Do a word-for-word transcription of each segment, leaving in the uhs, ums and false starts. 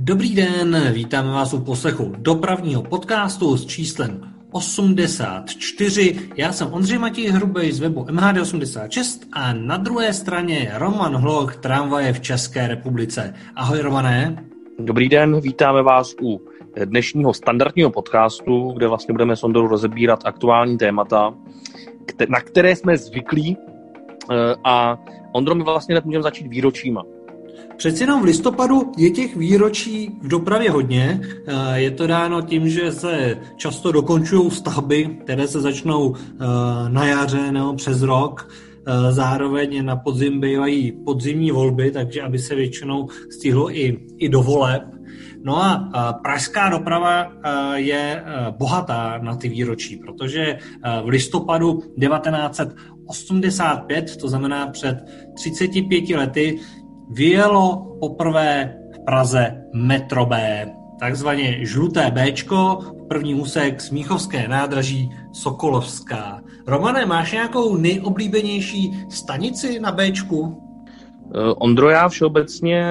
Dobrý den, vítáme vás u poslechu dopravního podcastu s číslem osmdesát čtyři. Já jsem Ondřej Matěj Hrubej z webu M H D osmdesát šest a na druhé straně Roman Hloh, tramvaje v České republice. Ahoj Romane. Dobrý den, vítáme vás u dnešního standardního podcastu, kde vlastně budeme s Ondrou rozebírat aktuální témata, na které jsme zvyklí, a Ondro, my vlastně hned můžeme začít výročíma. Přeci jenom v listopadu je těch výročí v dopravě hodně. Je to dáno tím, že se často dokončují stavby, které se začnou na jaře nebo přes rok. Zároveň na podzim bývají podzimní volby, takže aby se většinou stihlo i, i do voleb. No a pražská doprava je bohatá na ty výročí, protože v listopadu devatenáct set osmdesát pět, to znamená před třiceti pěti lety, vyjelo poprvé v Praze metro B, takzvaně žluté Bčko, první úsek Smíchovské nádraží Sokolovská. Romane, máš nějakou nejoblíbenější stanici na Bčku? Ondro, já všeobecně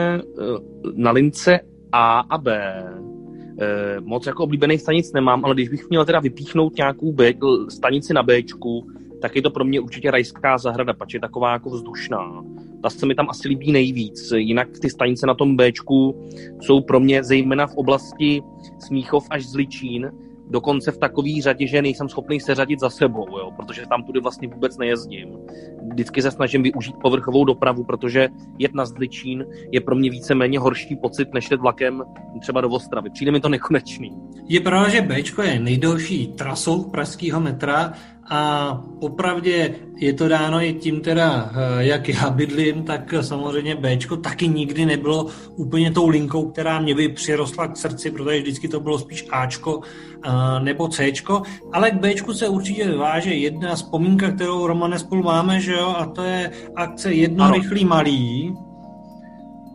na lince A a B moc jako oblíbených stanic nemám, ale když bych měl teda vypíchnout nějakou B, stanici na Bčku, tak je to pro mě určitě Rajská zahrada, pač je taková jako vzdušná. Ta se mi tam asi líbí nejvíc. Jinak ty stanice na tom Bčku jsou pro mě zejména v oblasti Smíchov až Zličín, dokonce v takový řadě, že nejsem schopný seřadit za sebou, jo, protože tam tudy vlastně vůbec nejezdím. Vždycky se snažím využít povrchovou dopravu, protože jet na Zličín je pro mě víceméně horší pocit, než jet vlakem třeba do Ostravy. Přijde mi to nekonečný. Je pravda, že Bčko je nejdelší trasou pražského metra, a popravdě je to dáno i tím teda, jak já bydlím, tak samozřejmě Bčko taky nikdy nebylo úplně tou linkou, která mě by přirostla k srdci, protože vždycky to bylo spíš Ačko nebo Cčko, ale k Bčku se určitě váže jedna vzpomínka, kterou, Romane, spolu máme, že jo, a to je akce Jedno ano. rychlý malý.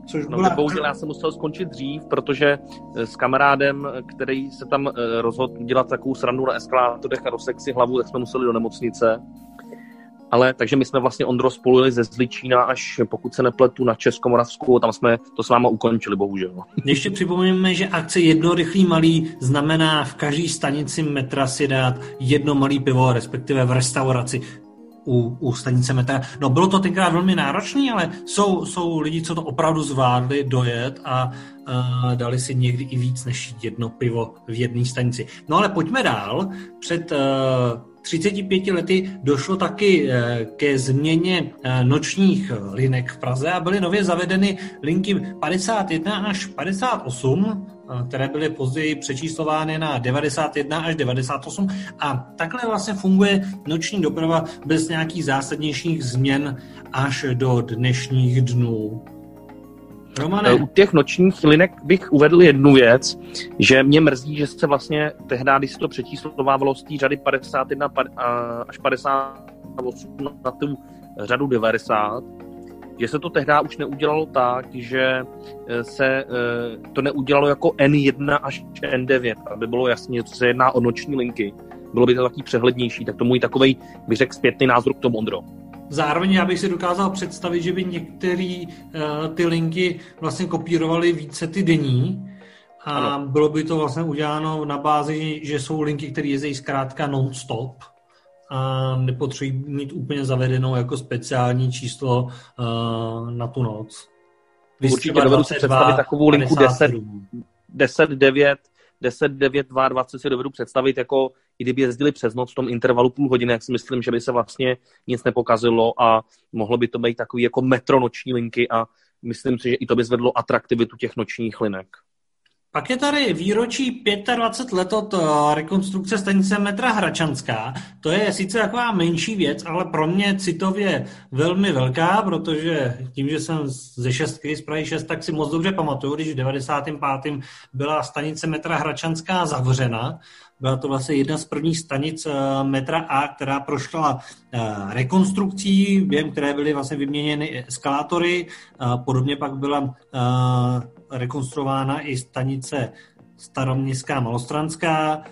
Což no, byla... bohužel já jsem musel skončit dřív, protože s kamarádem, který se tam rozhodl dělat takovou srandu na eskalátorech a rozsek si hlavu, tak jsme museli do nemocnice. Ale takže my jsme vlastně, Ondro, spolu jeli ze Zličína až, pokud se nepletu, na Českomoravskou, tam jsme to s váma ukončili, bohužel. Ještě připomínáme, že akce Jedno rychlý malý znamená v každé stanici metra si dát jedno malý pivo, respektive v restauraci. U, u stanice metra. No, bylo to tenkrát velmi náročný, ale jsou, jsou lidi, co to opravdu zvládli dojet a, a dali si někdy i víc než jedno pivo v jedné stanici. No ale pojďme dál. Před třiceti pěti lety došlo taky ke změně nočních linek v Praze a byly nově zavedeny linky padesát jedna až padesát osm, které byly později přečíslovány na devadesát jedna až devadesát osm, a takhle vlastně funguje noční doprava bez nějakých zásadnějších změn až do dnešních dnů. Romane. U těch nočních linek bych uvedl jednu věc, že mě mrzí, že se vlastně tehdy, když se to přečíslovávalo z té řady padesát jedna až padesát osm na tu řadu devadesát, že se to tehdy už neudělalo tak, že se to neudělalo jako N jedna až N devět, aby bylo jasně, co se jedná o noční linky. Bylo by to taky přehlednější, tak to můj takovej, bych řekl, zpětný názor k tomu, Ondro. Zároveň já bych si dokázal představit, že by některé uh, ty linky vlastně kopírovaly více ty denní a ano. Bylo by to vlastně uděláno na bázi, že jsou linky, které jezdí zkrátka non-stop a nepotřebují mít úplně zavedenou jako speciální číslo uh, na tu noc. Vy určitě dovedu si představit takovou linku deset devět, deset devět dva dvacet si dovedu představit, jako i kdyby jezdili přes noc v tom intervalu půl hodiny, jak si myslím, že by se vlastně nic nepokazilo a mohlo by to být takový jako metronoční linky a myslím si, že i to by zvedlo atraktivitu těch nočních linek. Pak je tady výročí dvacet pět let od rekonstrukce stanice metra Hradčanská. To je sice taková menší věc, ale pro mě citově velmi velká, protože tím, že jsem ze šestky, z Prahy šest, tak si moc dobře pamatuju, když v devadesát pět byla stanice metra Hradčanská zavřena. Byla to vlastně jedna z prvních stanic metra A, která prošla rekonstrukcí, během které byly vlastně vyměněny eskalátory. Podobně pak byla rekonstruována i stanice Staroměstská, Malostranská.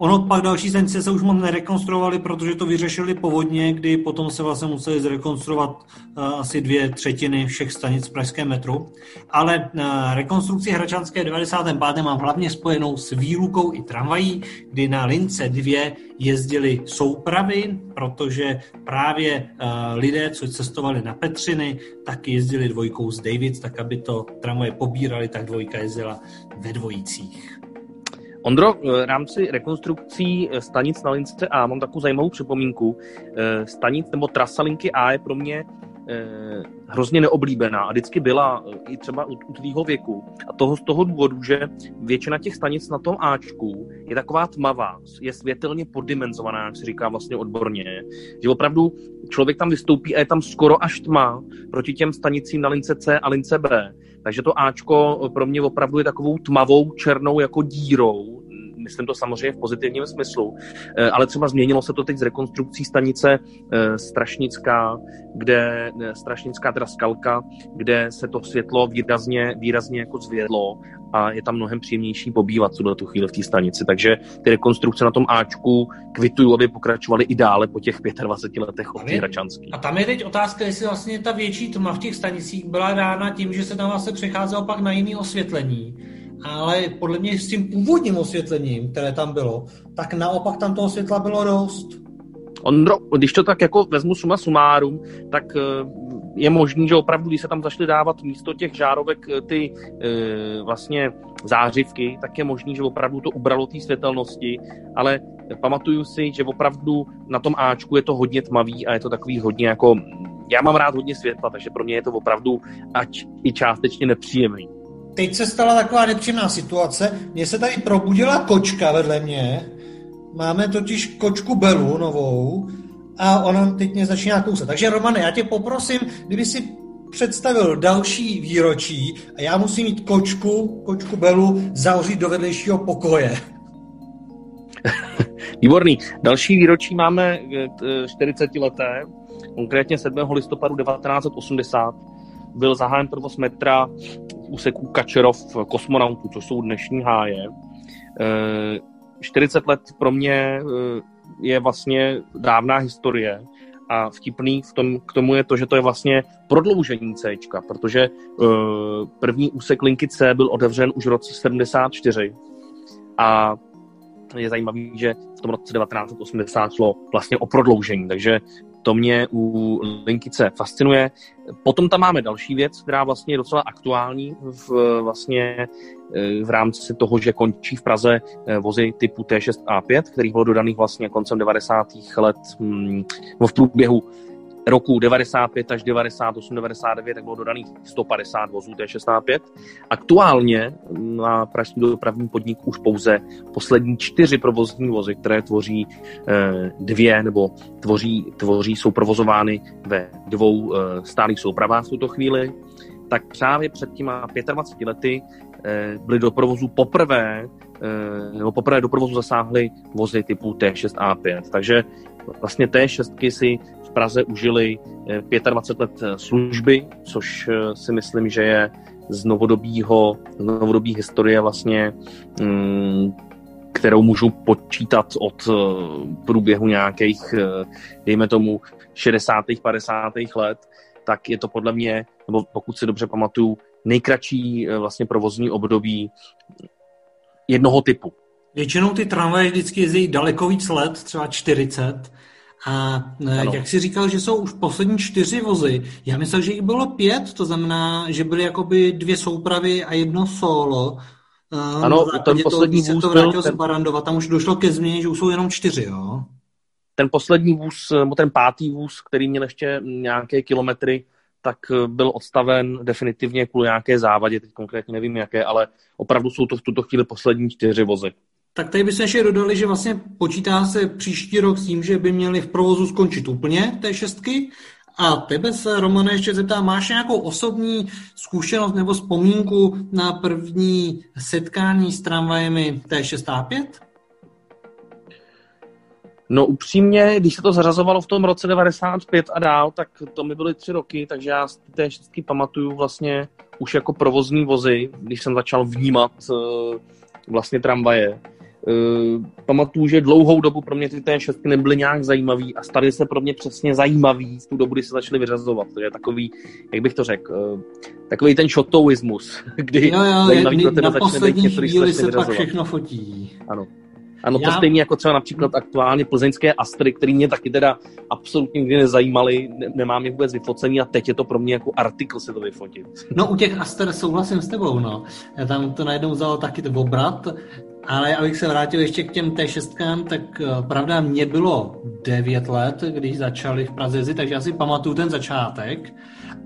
Ono pak další stanice se už moc nerekonstruovaly, protože to vyřešili povodně, kdy potom se vlastně museli zrekonstruovat uh, asi dvě třetiny všech stanic v pražském metru. Ale uh, rekonstrukci Hradčanské devadesát pět mám hlavně spojenou s výlukou i tramvají, kdy na lince dvě jezdily soupravy, protože právě uh, lidé, co cestovali na Petřiny, tak jezdili dvojkou z Davids, tak aby to tramvaje pobírali, tak dvojka jezdila ve dvojicích. Ondro, v rámci rekonstrukcí stanic na lince A mám takovou zajímavou připomínku. Stanic nebo trasa linky A je pro mě hrozně neoblíbená a vždycky byla i třeba u tvýho věku. A toho z toho důvodu, že většina těch stanic na tom Ačku je taková tmavá, je světelně poddimenzovaná, jak se říká vlastně odborně. Že opravdu člověk tam vystoupí a je tam skoro až tma proti těm stanicím na lince C a lince B. Takže to Ačko pro mě opravdu je takovou tmavou, černou jako dírou. Myslím to samozřejmě v pozitivním smyslu. Ale třeba změnilo se to teď z rekonstrukcí stanice Strašnická, kde Strašnická teda Skalka, kde se to světlo výrazně, výrazně jako zvědlo a je tam mnohem příjemnější pobývat co do tu chvíli v té stanici. Takže ty rekonstrukce na tom Ačku kvitují, aby pokračovaly i dále po těch dvaceti pěti letech od Hradčanské. A tam je teď otázka, jestli vlastně ta větší tma v těch stanicích byla dána tím, že se tam vlastně přecházelo pak na jiné osvětlení. Ale podle mě s tím původním osvětlením, které tam bylo, tak naopak tam toho světla bylo dost. Ondro, když to tak jako vezmu suma sumárum, tak je možný, že opravdu, když se tam zašly dávat místo těch žárovek ty e, vlastně zářivky, tak je možný, že opravdu to ubralo té světelnosti, ale pamatuju si, že opravdu na tom Ačku je to hodně tmavý a je to takový hodně jako... Já mám rád hodně světla, takže pro mě je to opravdu ať i částečně nepříjemný. Teď se stala taková nepříjemná situace. Mně se tady probudila kočka vedle mě. Máme totiž kočku Belu novou a ona teď mě začíná kousat. Takže Romane, já tě poprosím, kdyby si představil další výročí a já musím mít kočku, kočku Belu, zavřít do vedlejšího pokoje. Výborný. Další výročí máme čtyřicet leté, konkrétně sedmého listopadu devatenáct osmdesát. Byl zahájen provoz metra úseku Kačerov kosmonautů, což jsou dnešní háje. čtyřicet let pro mě je vlastně dávná historie a vtipný v tom, k tomu je to, že to je vlastně prodloužení C, protože první úsek linky C byl otevřen už v roce sedmdesát čtyři a je zajímavý, že v tom roce devatenáct osmdesát šlo vlastně o prodloužení, takže to mě u linky C fascinuje. Potom tam máme další věc, která vlastně je docela aktuální v, vlastně, v rámci toho, že končí v Praze vozy typu T šest A pět, který byl dodaný vlastně koncem devadesátých let, no v průběhu roku devadesát pět až devadesát osm devadesát devět, tak bylo dodaných sto padesát vozů T šest A pět. Aktuálně na pražský dopravní podnik už pouze poslední čtyři provozní vozy, které tvoří dvě nebo tvoří, tvoří jsou provozovány ve dvou stálých soupravách v tuto chvíli. Tak právě před těma dvaceti pěti lety byly do provozu poprvé nebo poprvé do provozu zasáhly vozy typu T šest A pět. Takže vlastně T šestky si v Praze užili dvacet pět let služby, což si myslím, že je z novodobího, z novodobí historie vlastně, kterou můžu počítat od průběhu nějakých, dejme tomu, šedesátých padesátých let, tak je to podle mě, nebo pokud si dobře pamatuju, nejkratší vlastně provozní období jednoho typu. Většinou ty tramvaje vždycky jezdí daleko víc let, třeba čtyřicet. A ano. Jak jsi říkal, že jsou už poslední čtyři vozy, já myslel, že jich bylo pět, to znamená, že byly jakoby dvě soupravy a jedno solo. Ano, ten poslední toho, vůz to byl... Ten... Barandova, tam už došlo ke změně, že už jsou jenom čtyři, jo? Ten poslední vůz, ten pátý vůz, který měl ještě nějaké kilometry, tak byl odstaven definitivně kvůli nějaké závadě, teď konkrétně nevím jaké, ale opravdu jsou to v tuto chvíli poslední čtyři vozy. Tak tady bychom ještě dodali, že vlastně počítá se příští rok s tím, že by měli v provozu skončit úplně té šestky. A tebe se, Romane, ještě zeptá, máš nějakou osobní zkušenost nebo vzpomínku na první setkání s tramvajemi T šest A pět? No upřímně, když se to zařazovalo v tom roce devadesát pět a dál, tak to mi byly tři roky, takže já té šestky pamatuju vlastně už jako provozní vozy, když jsem začal vnímat vlastně tramvaje. Uh, pamatuju, že dlouhou dobu pro mě ty T šestky nebyly nějak zajímavý a staly se pro mě přesně zajímavý v tu dobu, kdy se začaly vyřazovat. To je takový, jak bych to řekl, uh, takový ten šotoismus, kdy jo, jo, zajímavý pro tebe začne být něco, když se začne vyřazovat. Pak všechno fotí. Ano. Ano, to já... stejně jako třeba například aktuálně plzeňské Astry, které mě taky teda absolutně nikdy nezajímaly, ne- nemám je vůbec vyfocení a teď je to pro mě jako artikl se to vyfotit. No u těch Aster souhlasím s tebou, no. Já tam to najednou vzalo taky to obrat, ale abych se vrátil ještě k těm T šestkám, tak pravda mě bylo devět let, když začali v Praze jezdit, takže já si pamatuju ten začátek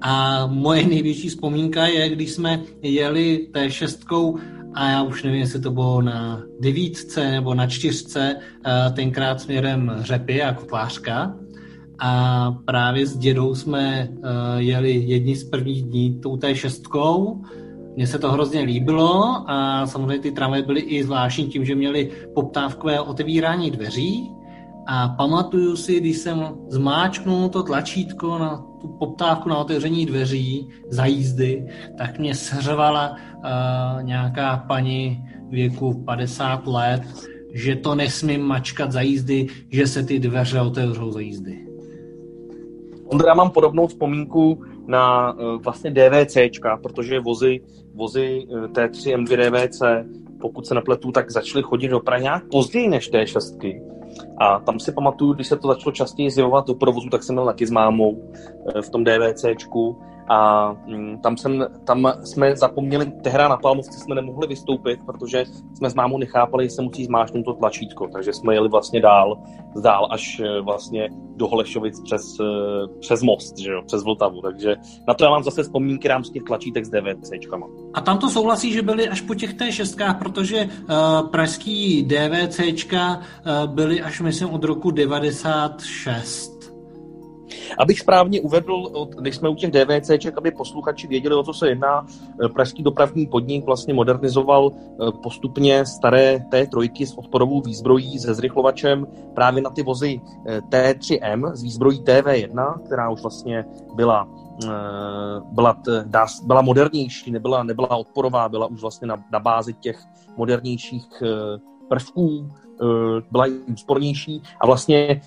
a moje největší vzpomínka je, když jsme jeli T šestkou a já už nevím, jestli to bylo na devítce nebo na čtyřce, tenkrát směrem Řepy a Kotlářka. A právě s dědou jsme jeli jedni z prvních dní tou T šestkou. Mně se to hrozně líbilo a samozřejmě ty tramvaje byly i zvláštní tím, že měly poptávkové otevírání dveří. A pamatuju si, když jsem zmáčknul to tlačítko na tu poptávku na otevření dveří za jízdy, tak mě seřvala uh, nějaká paní věku padesát let, že to nesmím mačkat za jízdy, že se ty dveře otevřou za jízdy. Ondra, já mám podobnou vzpomínku na uh, vlastně DVCčka, protože vozy, vozy uh, T tři M dva D V C, pokud se nepletu, tak začaly chodit do Prahy nějak později než T šestky. A tam si pamatuju, když se to začalo častěji zjevovat do provozu, tak jsem byl taky s mámou v tom DVCčku a tam, jsem, tam jsme zapomněli, tehra na Palmovce jsme nemohli vystoupit, protože jsme s mámou nechápali, že se musí zmáčknout to tlačítko, takže jsme jeli vlastně dál, dál až vlastně do Holešovic přes, přes most, že jo, přes Vltavu, takže na to já mám zase vzpomínky rám z těch tlačítek s DVCčkama. A tam to souhlasí, že byly až po těch T šestkách, protože uh, pražský DVCčka uh, byly až, myslím, od roku devadesát šest. Abych správně uvedl, když jsme u těch DVCček, aby posluchači věděli, o co se jedná, pražský dopravní podnik vlastně modernizoval postupně staré T tři s odporovou výzbrojí se zrychlovačem právě na ty vozy T tři M s výzbrojí T V jedna, která už vlastně byla, byla, byla modernější, nebyla, nebyla odporová, byla už vlastně na, na bázi těch modernějších prvků, byla úspornější a vlastně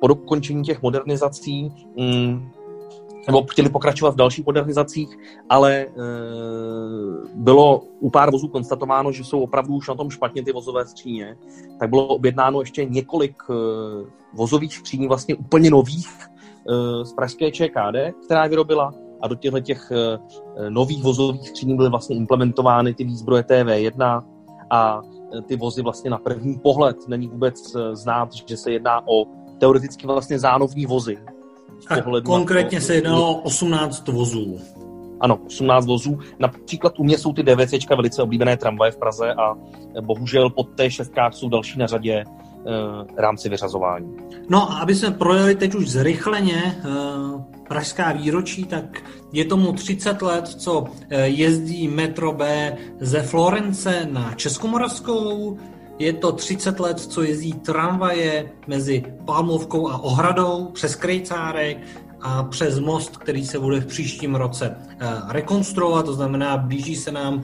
po dokončení těch modernizací nebo chtěli pokračovat v dalších modernizacích, ale bylo u pár vozů konstatováno, že jsou opravdu už na tom špatně ty vozové skříně, tak bylo objednáno ještě několik vozových skříní vlastně úplně nových z pražské Č K D, která vyrobila a do těchto těch nových vozových skříní byly vlastně implementovány ty výzbroje T V jedna a ty vozy vlastně na první pohled není vůbec znát, že se jedná o teoreticky vlastně zánovní vozy. Konkrétně to, se jednalo o osmnáct vozů. Ano, osmnáct vozů. Například u mě jsou ty DVCčka velice oblíbené tramvaje v Praze a bohužel pod T šestkách jsou další na řadě v rámci vyřazování. No a aby jsme projeli teď už zrychleně pražská výročí, tak je tomu třicet let, co jezdí metro B ze Florence na Českomoravskou, je to třicet let, co jezdí tramvaje mezi Palmovkou a Ohradou přes Krejcárek a přes most, který se bude v příštím roce rekonstruovat, to znamená, blíží se nám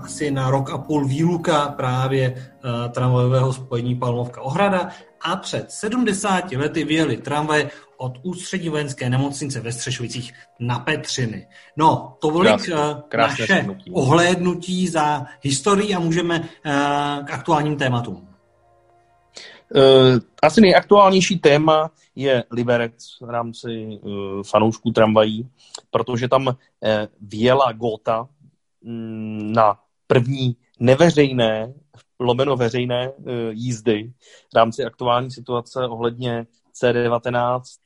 asi na rok a půl výluka právě tramvajového spojení Palmovka-Ohrada a před sedmdesáti lety vyjeli tramvaje od ústřední vojenské nemocnice ve Střešovicích na Petřiny. No, to bylo naše ohlédnutí za historii a můžeme k aktuálním tématům. Asi nejaktuálnější téma je Liberec v rámci fanoušků tramvají, protože tam vjela Gotha na první neveřejné, lomeno veřejné jízdy. V rámci aktuální situace ohledně C devatenáct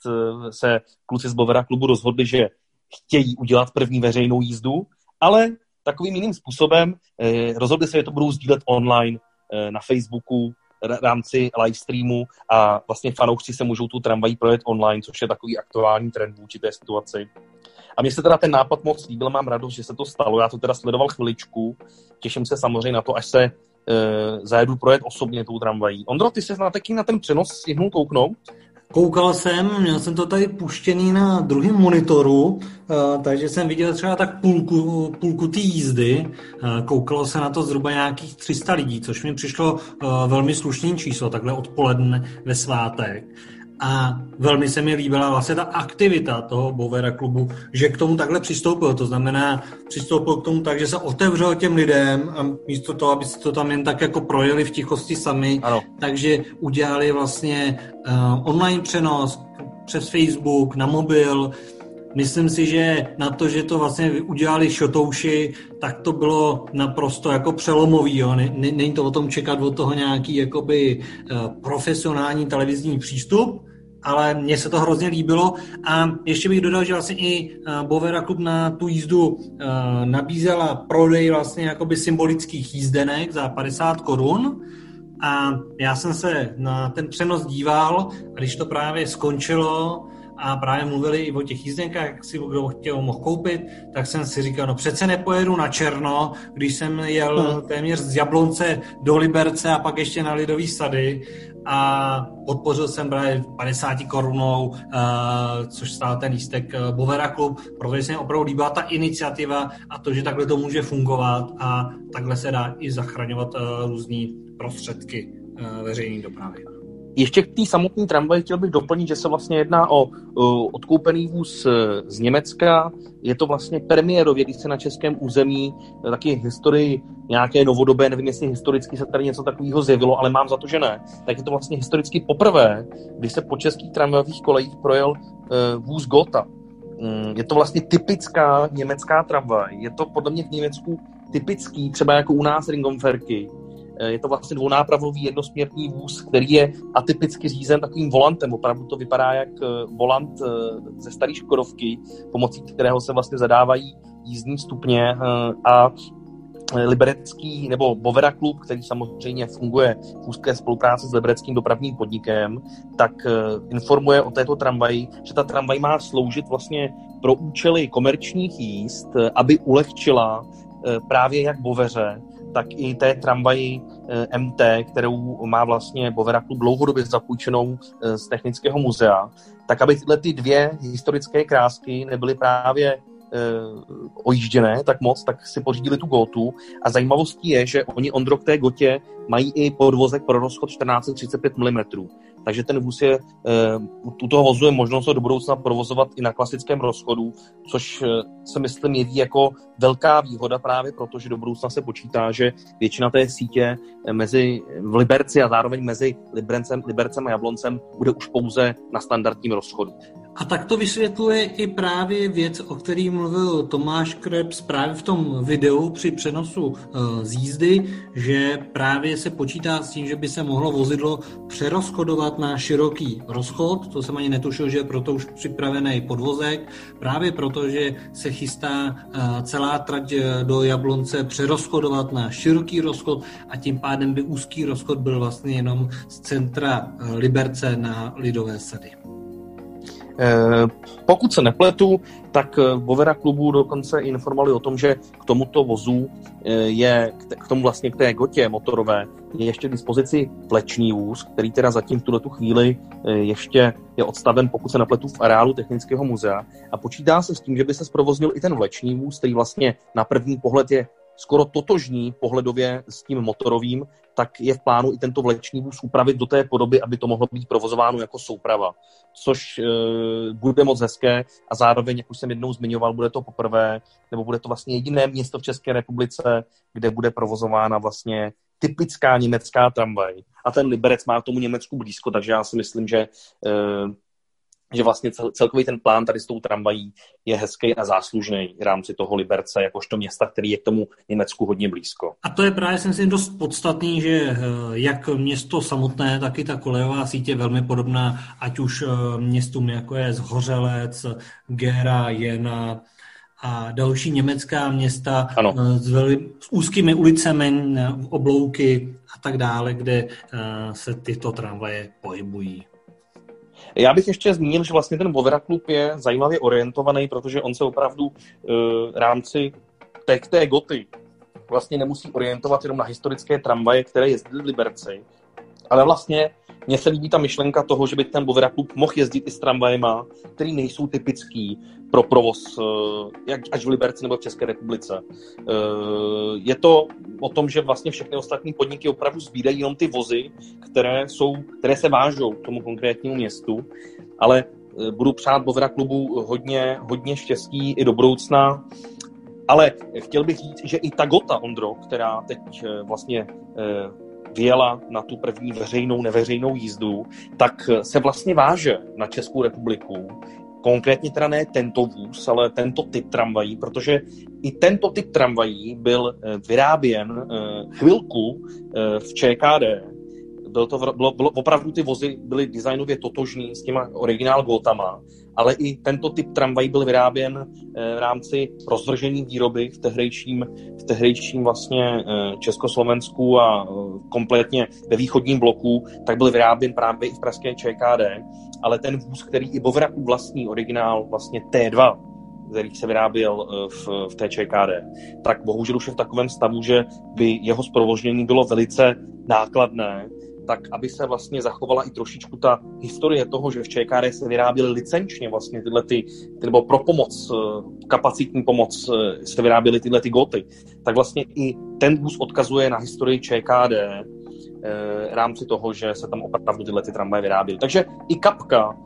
se kluci z Bovera klubu rozhodli, že chtějí udělat první veřejnou jízdu, ale takovým jiným způsobem rozhodli se, že to budou sdílet online na Facebooku, rámci live streamu a vlastně fanoušci se můžou tu tramvají projet online, což je takový aktuální trend vůči té situaci. A mně se teda ten nápad moc líbil, mám radost, že se to stalo. Já to teda sledoval chviličku, těším se samozřejmě na to, až se e, zajedu projet osobně tou tramvají. Ondro, ty se na taky na ten přenos stihnul kouknout? Koukal jsem, měl jsem to tady puštěný na druhém monitoru, takže jsem viděl třeba tak půlku, půlku té jízdy. Koukalo se na to zhruba nějakých tři sta lidí, což mi přišlo velmi slušné číslo, takhle odpoledne ve svátek. A velmi se mi líbila vlastně ta aktivita toho Bovera klubu, že k tomu takhle přistoupil. To znamená, přistoupil k tomu tak, že se otevřel těm lidem a místo toho, aby si to tam jen tak jako projeli v tichosti sami, ano. Takže udělali vlastně uh, online přenos přes Facebook, na mobil. Myslím si, že na to, že to vlastně udělali šotouši, tak to bylo naprosto jako přelomový. Jo. Není to o tom čekat od toho nějaký jakoby profesionální televizní přístup, ale mně se to hrozně líbilo. A ještě bych dodal, že vlastně i Bovera klub na tu jízdu nabízela prodej vlastně jakoby symbolických jízdenek za padesát korun. A já jsem se na ten přenos díval, a když to právě skončilo, a právě mluvili i o těch jízdenkách, jak si kdo chtěl mohl koupit, tak jsem si říkal, no přece nepojedu na černo, když jsem jel téměř z Jablonce do Liberce a pak ještě na Lidový sady a podpořil jsem právě padesáti korunou, což stál ten lístek Bovera klub, protože se mi opravdu líbila ta iniciativa a to, že takhle to může fungovat a takhle se dá i zachraňovat různý prostředky veřejné dopravy. Ještě k té samotné tramvaji chtěl bych doplnit, že se vlastně jedná o uh, odkoupený vůz z Německa. Je to vlastně premiérově, když se na českém území uh, taky historii nějaké novodobé, nevím, jestli historicky se tady něco takového zjevilo, ale mám za to, že ne. Tak je to vlastně historicky poprvé, kdy se po českých tramvajových kolejích projel uh, vůz Gotha. Um, je to vlastně typická německá tramvaj. Je to podle mě v Německu typický, třeba jako u nás ringonferky. Je to vlastně dvounápravový jednosměrný vůz, který je atypicky řízen takovým volantem. Opravdu to vypadá jak volant ze staré Škodovky, pomocí kterého se vlastně zadávají jízdní stupně a liberecký nebo Bovera klub, který samozřejmě funguje v úzké spolupráci s libereckým dopravním podnikem, tak informuje o této tramvaji, že ta tramvaj má sloužit vlastně pro účely komerčních jízd, aby ulehčila právě jak Boveře, tak i té tramvaji M T, kterou má vlastně Bovera klub dlouhodobě zapůjčenou z Technického muzea, tak aby tyhle ty dvě historické krásky nebyly právě ojížděné tak moc, tak si pořídili tu Gothu. A zajímavostí je, že oni Ondro k té Gothě mají i podvozek pro rozchod čtrnáct třicet pět milimetrů. Takže ten vůz je, u toho vozu je možnost ho do budoucna provozovat i na klasickém rozchodu, což se myslím jeví jako velká výhoda právě proto, že do budoucna se počítá, že většina té sítě mezi v Liberci a zároveň mezi Libercem, Libercem a Jabloncem bude už pouze na standardním rozchodu. A tak to vysvětluje i právě věc, o který mluvil Tomáš Krebs právě v tom videu při přenosu z jízdy, že právě se počítá s tím, že by se mohlo vozidlo přerozchodovat na široký rozchod. To jsem ani netušil, že je proto už připravený podvozek. Právě proto, že se chystá celá trať do Jablonce přerozchodovat na široký rozchod a tím pádem by úzký rozchod byl vlastně jenom z centra Liberce na Lidové sady. Pokud se nepletu, tak Bovera klubu dokonce informovali o tom, že k tomuto vozu je, k tomu vlastně k té Gothě motorové, je ještě k dispozici vlečný vůz, který teda zatím v tuhletu chvíli ještě je odstaven, pokud se nepletu, v areálu Technického muzea. A počítá se s tím, že by se zprovoznil i ten vlečný vůz, který vlastně na první pohled je skoro totožní pohledově s tím motorovým, tak je v plánu i tento vlečný vůz upravit do té podoby, aby to mohlo být provozováno jako souprava, což e, bude moc hezké a zároveň, jak už jsem jednou zmiňoval, bude to poprvé, nebo bude to vlastně jediné město v České republice, kde bude provozována vlastně typická německá tramvaj. A ten Liberec má tomu Německu blízko, takže já si myslím, že, e, že vlastně cel, celkový ten plán tady s tou tramvají je hezký a záslužný v rámci toho Liberce, jakožto města, který je k tomu Německu hodně blízko. A to je právě, jsem si dost podstatný, že jak město samotné, tak i ta kolejová síť je velmi podobná, ať už městům jako je Zhořelec, Gera, Jena a další německá města s, veli, s úzkými ulicemi, oblouky a tak dále, kde se tyto tramvaje pohybují. Já bych ještě zmínil, že vlastně ten Bovera klub je zajímavě orientovaný, protože on se opravdu v e, rámci té, té Gothy vlastně nemusí orientovat jenom na historické tramvaje, které jezdily v Liberci, Ale vlastně mně se líbí ta myšlenka toho, že by ten Bovera klub mohl jezdit i s tramvajema, který nejsou typický pro provoz jak až v Liberci nebo v České republice. Je to o tom, že vlastně všechny ostatní podniky opravdu sbírají jenom ty vozy, které, jsou, které se vážou k tomu konkrétnímu městu, ale budu přát Bovera klubu hodně, hodně štěstí i do budoucna. Ale chtěl bych říct, že i ta Gotha, Ondro, která teď vlastně vyjela na tu první veřejnou, neveřejnou jízdu, tak se vlastně váže na Českou republiku. Konkrétně teda ne tento vůz, ale tento typ tramvají, protože i tento typ tramvají byl vyráběn chvilku v ČKD. Bylo to, bylo, bylo, opravdu ty vozy byly designově totožní s těma originál Gothama, ale i tento typ tramvají byl vyráběn v rámci rozvržení výroby v tehdejším, v tehdejším vlastně Československu a kompletně ve východním bloku, tak byl vyráběn právě i v pražské ČKD, ale ten vůz, který i Bovera vlastní originál vlastně T dva, který se vyráběl v, v té ČKD, tak bohužel už je v takovém stavu, že by jeho zprovoznění bylo velice nákladné, tak aby se vlastně zachovala i trošičku ta historie toho, že v ČKD se vyráběly licenčně vlastně tyhle ty, nebo pro pomoc, kapacitní pomoc se vyráběly tyhle ty Gothy, tak vlastně i ten vůz odkazuje na historii ČKD eh, rámci toho, že se tam opravdu tyhle ty tramvaje vyráběly. Takže i kapka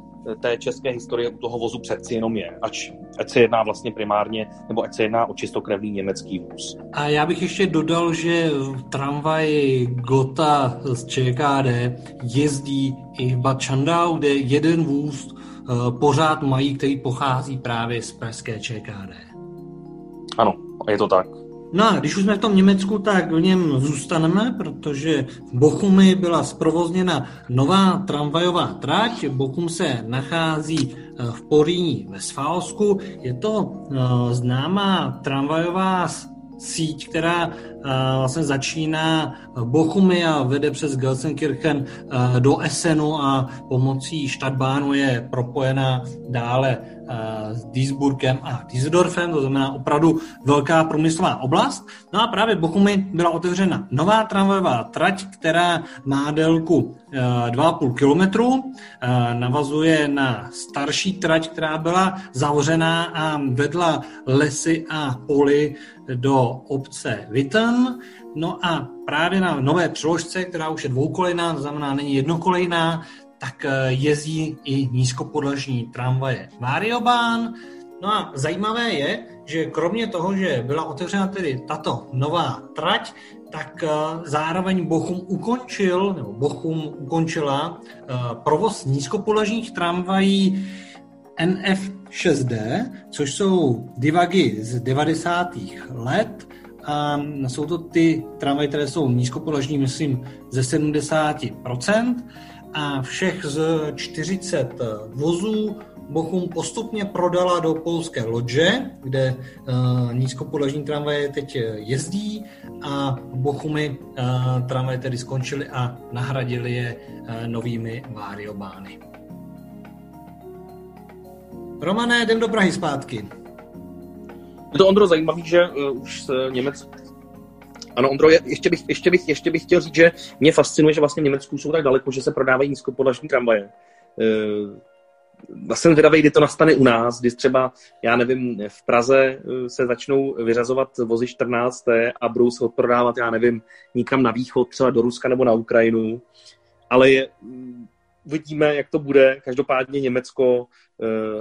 té české historie u toho vozu přeci jenom je, ať, ať se jedná vlastně primárně, nebo ať se jedná o čistokrevný německý vůz. A já bych ještě dodal, že tramvaj Gotha z ČKD jezdí i v Bad Schandau, kde jeden vůz pořád mají, který pochází právě z pražské ČKD. Ano, je to tak. No a když už jsme v tom Německu, tak v něm zůstaneme, protože v Bochumi byla zprovozněna nová tramvajová trať. Bochum se nachází v Porýní ve Sfálsku. Je to známá tramvajová síť, která vlastně začíná v Bochumi a vede přes Gelsenkirchen do Essenu a pomocí Stadtbahnu je propojená dále s Duisburgem a Düsseldorfem, to znamená opravdu velká průmyslová oblast. No a právě v Bochumi byla otevřena nová tramvajová trať, která má délku dva a půl kilometru, navazuje na starší trať, která byla zavřená a vedla lesy a poli do obce Witten. No a právě na nové přeložce, která už je dvoukolejná, to znamená není jednokolejná, tak jezdí i nízkopodlažní tramvaje Variobahn. No a zajímavé je, že kromě toho, že byla otevřena tedy tato nová trať, tak zároveň Bochum ukončil, nebo Bochum ukončila provoz nízkopodlažních tramvají N F šest D, což jsou divagy z devadesátých let. A jsou to ty tramvaje, které jsou nízkopodlažní, myslím, ze sedmdesát procent. A všech z čtyřiceti vozů Bochum postupně prodala do polské lodže, kde uh, nízkopodlažní tramvaje teď jezdí a Bochumy uh, tramvaje tedy skončily a nahradili je uh, novými variobány. Romane, jdem do Prahy zpátky. Je to, Ondro, zajímavý, že uh, už z uh, Němec... Ano, Ondro, ještě bych, ještě, bych, ještě bych chtěl říct, že mě fascinuje, že vlastně v Německu jsou tak daleko, že se prodávají nízkopodlažní tramvaje. Uh, Jsem zvědavý, kdy to nastane u nás, když třeba, já nevím, v Praze se začnou vyřazovat vozy čtrnáct a budou se odprodávat, já nevím, nikam na východ, třeba do Ruska nebo na Ukrajinu. Ale je, uvidíme, jak to bude. Každopádně Německo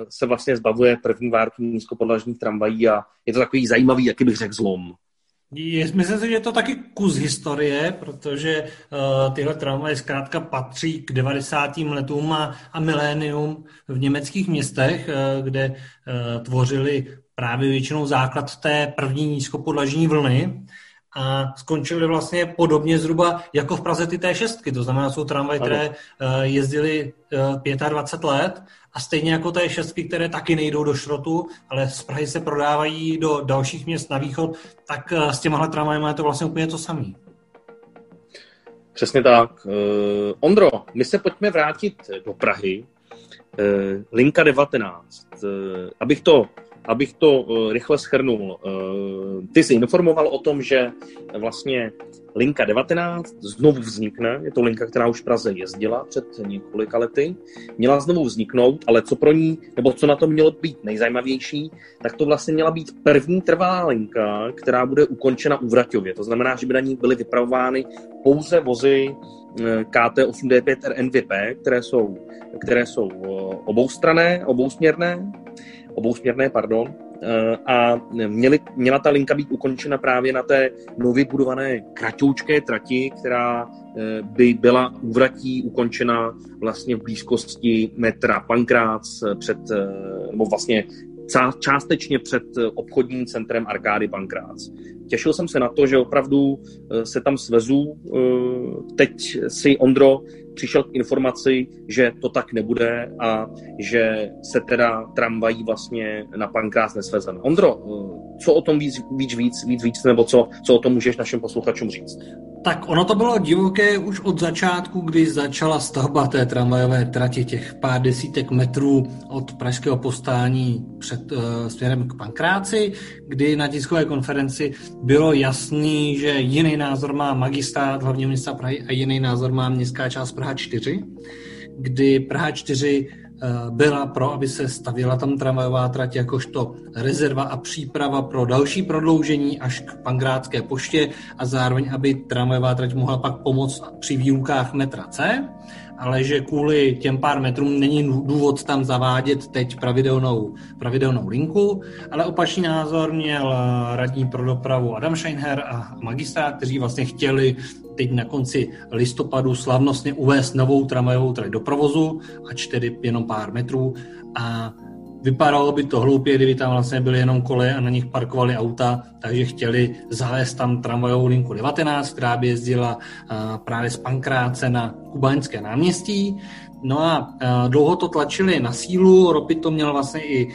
se vlastně zbavuje první várky nízkopodlažních tramvají a je to takový zajímavý, jaký bych řekl, zlom. Myslím si, že je to taky kus historie, protože uh, tyhle tramvaje zkrátka patří k devadesátým letům a, a milénium v německých městech, uh, kde uh, tvořili právě většinou základ té první nízkopodlažní vlny a skončili vlastně podobně zhruba jako v Praze ty T šest. To znamená, jsou tramvaje, které uh, jezdily uh, dvacet pět let a stejně jako T šest, které taky nejdou do šrotu, ale z Prahy se prodávají do dalších měst na východ, tak uh, s těmahle tramvajemi je to vlastně úplně to samé. Přesně tak. Uh, Ondro, my se pojďme vrátit do Prahy. Uh, linka devatenáct. Uh, abych to Abych to rychle shrnul, ty jsi informoval o tom, že vlastně linka devatenáct znovu vznikne, je to linka, která už v Praze jezdila před několika lety, měla znovu vzniknout, ale co pro ní, nebo co na to mělo být nejzajímavější, tak to vlastně měla být první trvalá linka, která bude ukončena u Vraťově. To znamená, že by na ní byly vypravovány pouze vozy K T osm D pět R N dva P, které jsou, které jsou oboustranné, obousměrné, obousměrné, pardon, a měli, měla ta linka být ukončena právě na té nově budované kratoučké trati, která by byla u Vratí ukončena vlastně v blízkosti metra Pankrác před, nebo vlastně částečně před obchodním centrem Arkády Pankrác. Těšil jsem se na to, že opravdu se tam svezů. Teď si, Ondro, přišel k informaci, že to tak nebude a že se teda tramvají vlastně na Pankrác nesvezeme. Ondro, co o tom víc, víc, víc, víc, víc nebo co, co o tom můžeš našim posluchačům říct? Tak ono to bylo divoké už od začátku, když začala stavba té tramvajové trati těch pár desítek metrů od Pražského povstání před uh, směrem k Pankráci, kdy na tiskové konferenci bylo jasný, že jiný názor má magistrát hlavního města Prahy a jiný názor má městská část Praha čtyři, kdy Praha čtyři byla pro, aby se stavěla tam tramvajová trať jakožto rezerva a příprava pro další prodloužení až k Pankrátské poště a zároveň, aby tramvajová trať mohla pak pomoct při výlukách metra C, ale že kvůli těm pár metrům není důvod tam zavádět teď pravidelnou, pravidelnou linku, ale opačný názor měl radní pro dopravu Adam Scheinher a magistrát, kteří vlastně chtěli teď na konci listopadu slavnostně uvést novou tramvajovou trať do provozu, ač tedy jenom pár metrů, a vypadalo by to hloupě, kdyby tam vlastně byly jenom koleje a na nich parkovaly auta, takže chtěli zavést tam tramvajovou linku devatenáct, která by jezdila právě z Pankráce na Kubánské náměstí. No a dlouho to tlačili na sílu, Ropy to měl vlastně i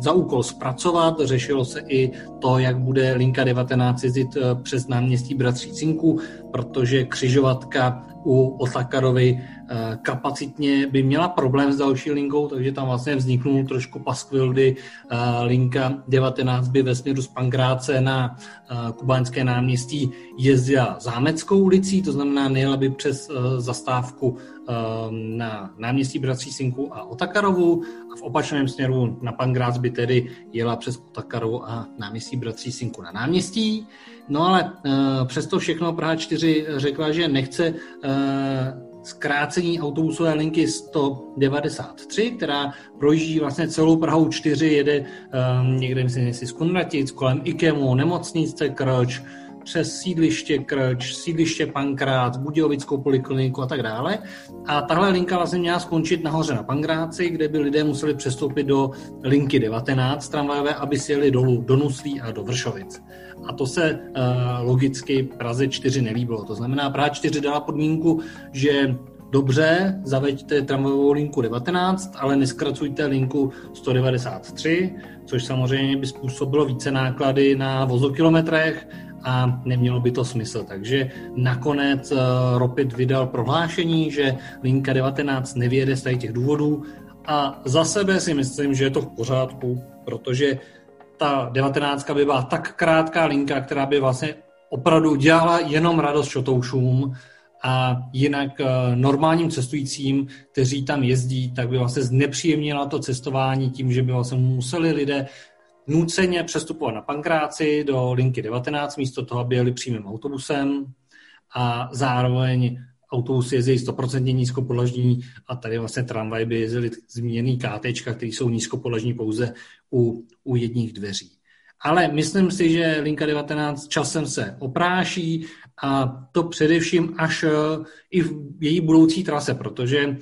za úkol zpracovat, řešilo se i to, jak bude linka devatenáct jezdit přes náměstí Bratřicinku, protože křižovatka u Otakarovy kapacitně by měla problém s další linkou, takže tam vlastně vzniknul trošku paskvil, kdy linka devatenáct by ve směru z Pankráce na Kubánské náměstí jezdila Zámeckou ulicí, to znamená nejela by přes zastávku na náměstí Bratřicinku a Otakarovu a v opačném směru na Pankrác by tedy jela přes Otakarovu a náměstí Bratřicinku na náměstí. No ale přesto všechno Praha čtyři řekla, že nechce zkrácení autobusové linky sto devadesát tři, která projíždí vlastně celou Prahou čtyři, jede um, někde, myslím, jestli z Kunratic, kolem IKEMu, nemocnice Krč, přes sídliště Krč, sídliště Pankrác, Budějovickou polikliniku a tak dále. A tahle linka vlastně měla skončit nahoře na Pankráci, kde by lidé museli přestoupit do linky devatenáct tramvajové, aby si jeli dolů do Nuslí a do Vršovic. A to se uh, logicky Praze čtyři nelíbilo. To znamená, Praha čtyři dala podmínku, že dobře, zaveďte tramvajovou linku devatenáct, ale neskracujte linku sto devadesát tři, což samozřejmě by způsobilo více náklady na vozokilometrech a nemělo by to smysl. Takže nakonec uh, Ropit vydal prohlášení, že linka devatenáct nevyjede z těch důvodů a za sebe si myslím, že je to v pořádku, protože ta devatenáctka by byla tak krátká linka, která by vlastně opravdu dělala jenom radost šotoušům a jinak normálním cestujícím, kteří tam jezdí, tak by vlastně znepříjemnila to cestování tím, že by vlastně museli lidé nuceně přestupovat na Pankráci do linky devatenáct, místo toho, aby jeli přímým autobusem a zároveň autobus jezdí sto procent nízkopodlažní a tady vlastně tramvaj by jezdily zmíněný kátečka, které jsou nízkopodlažní pouze u, u jedních dveří. Ale myslím si, že linka devatenáct časem se opráší a to především až i v její budoucí trase, protože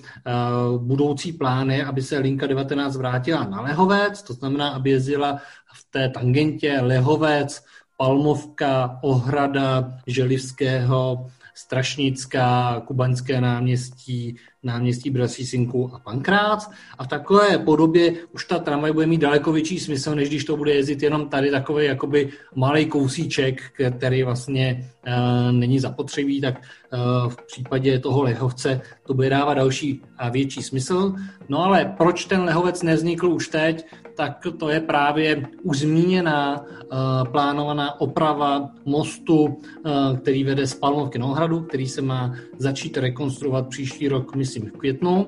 budoucí plán je, aby se linka devatenáct vrátila na Lehovec, to znamená, aby jezdila v té tangentě Lehovec, Palmovka, Ohrada, Želivského, Strašnická, Kubánské náměstí, náměstí Bratřicinku a Pankrác. A v takové podobě už ta tramvaj bude mít daleko větší smysl, než když to bude jezdit jenom tady takový jakoby malý kousíček, který vlastně e, není zapotřebí, tak e, v případě toho Lehovce to bude dávat další a větší smysl. No ale proč ten Lehovec nevznikl už teď, tak to je právě už zmíněná e, plánovaná oprava mostu, e, který vede z Palmovky na Ohradu, který se má začít rekonstruovat příští rok, myslím, v květnu.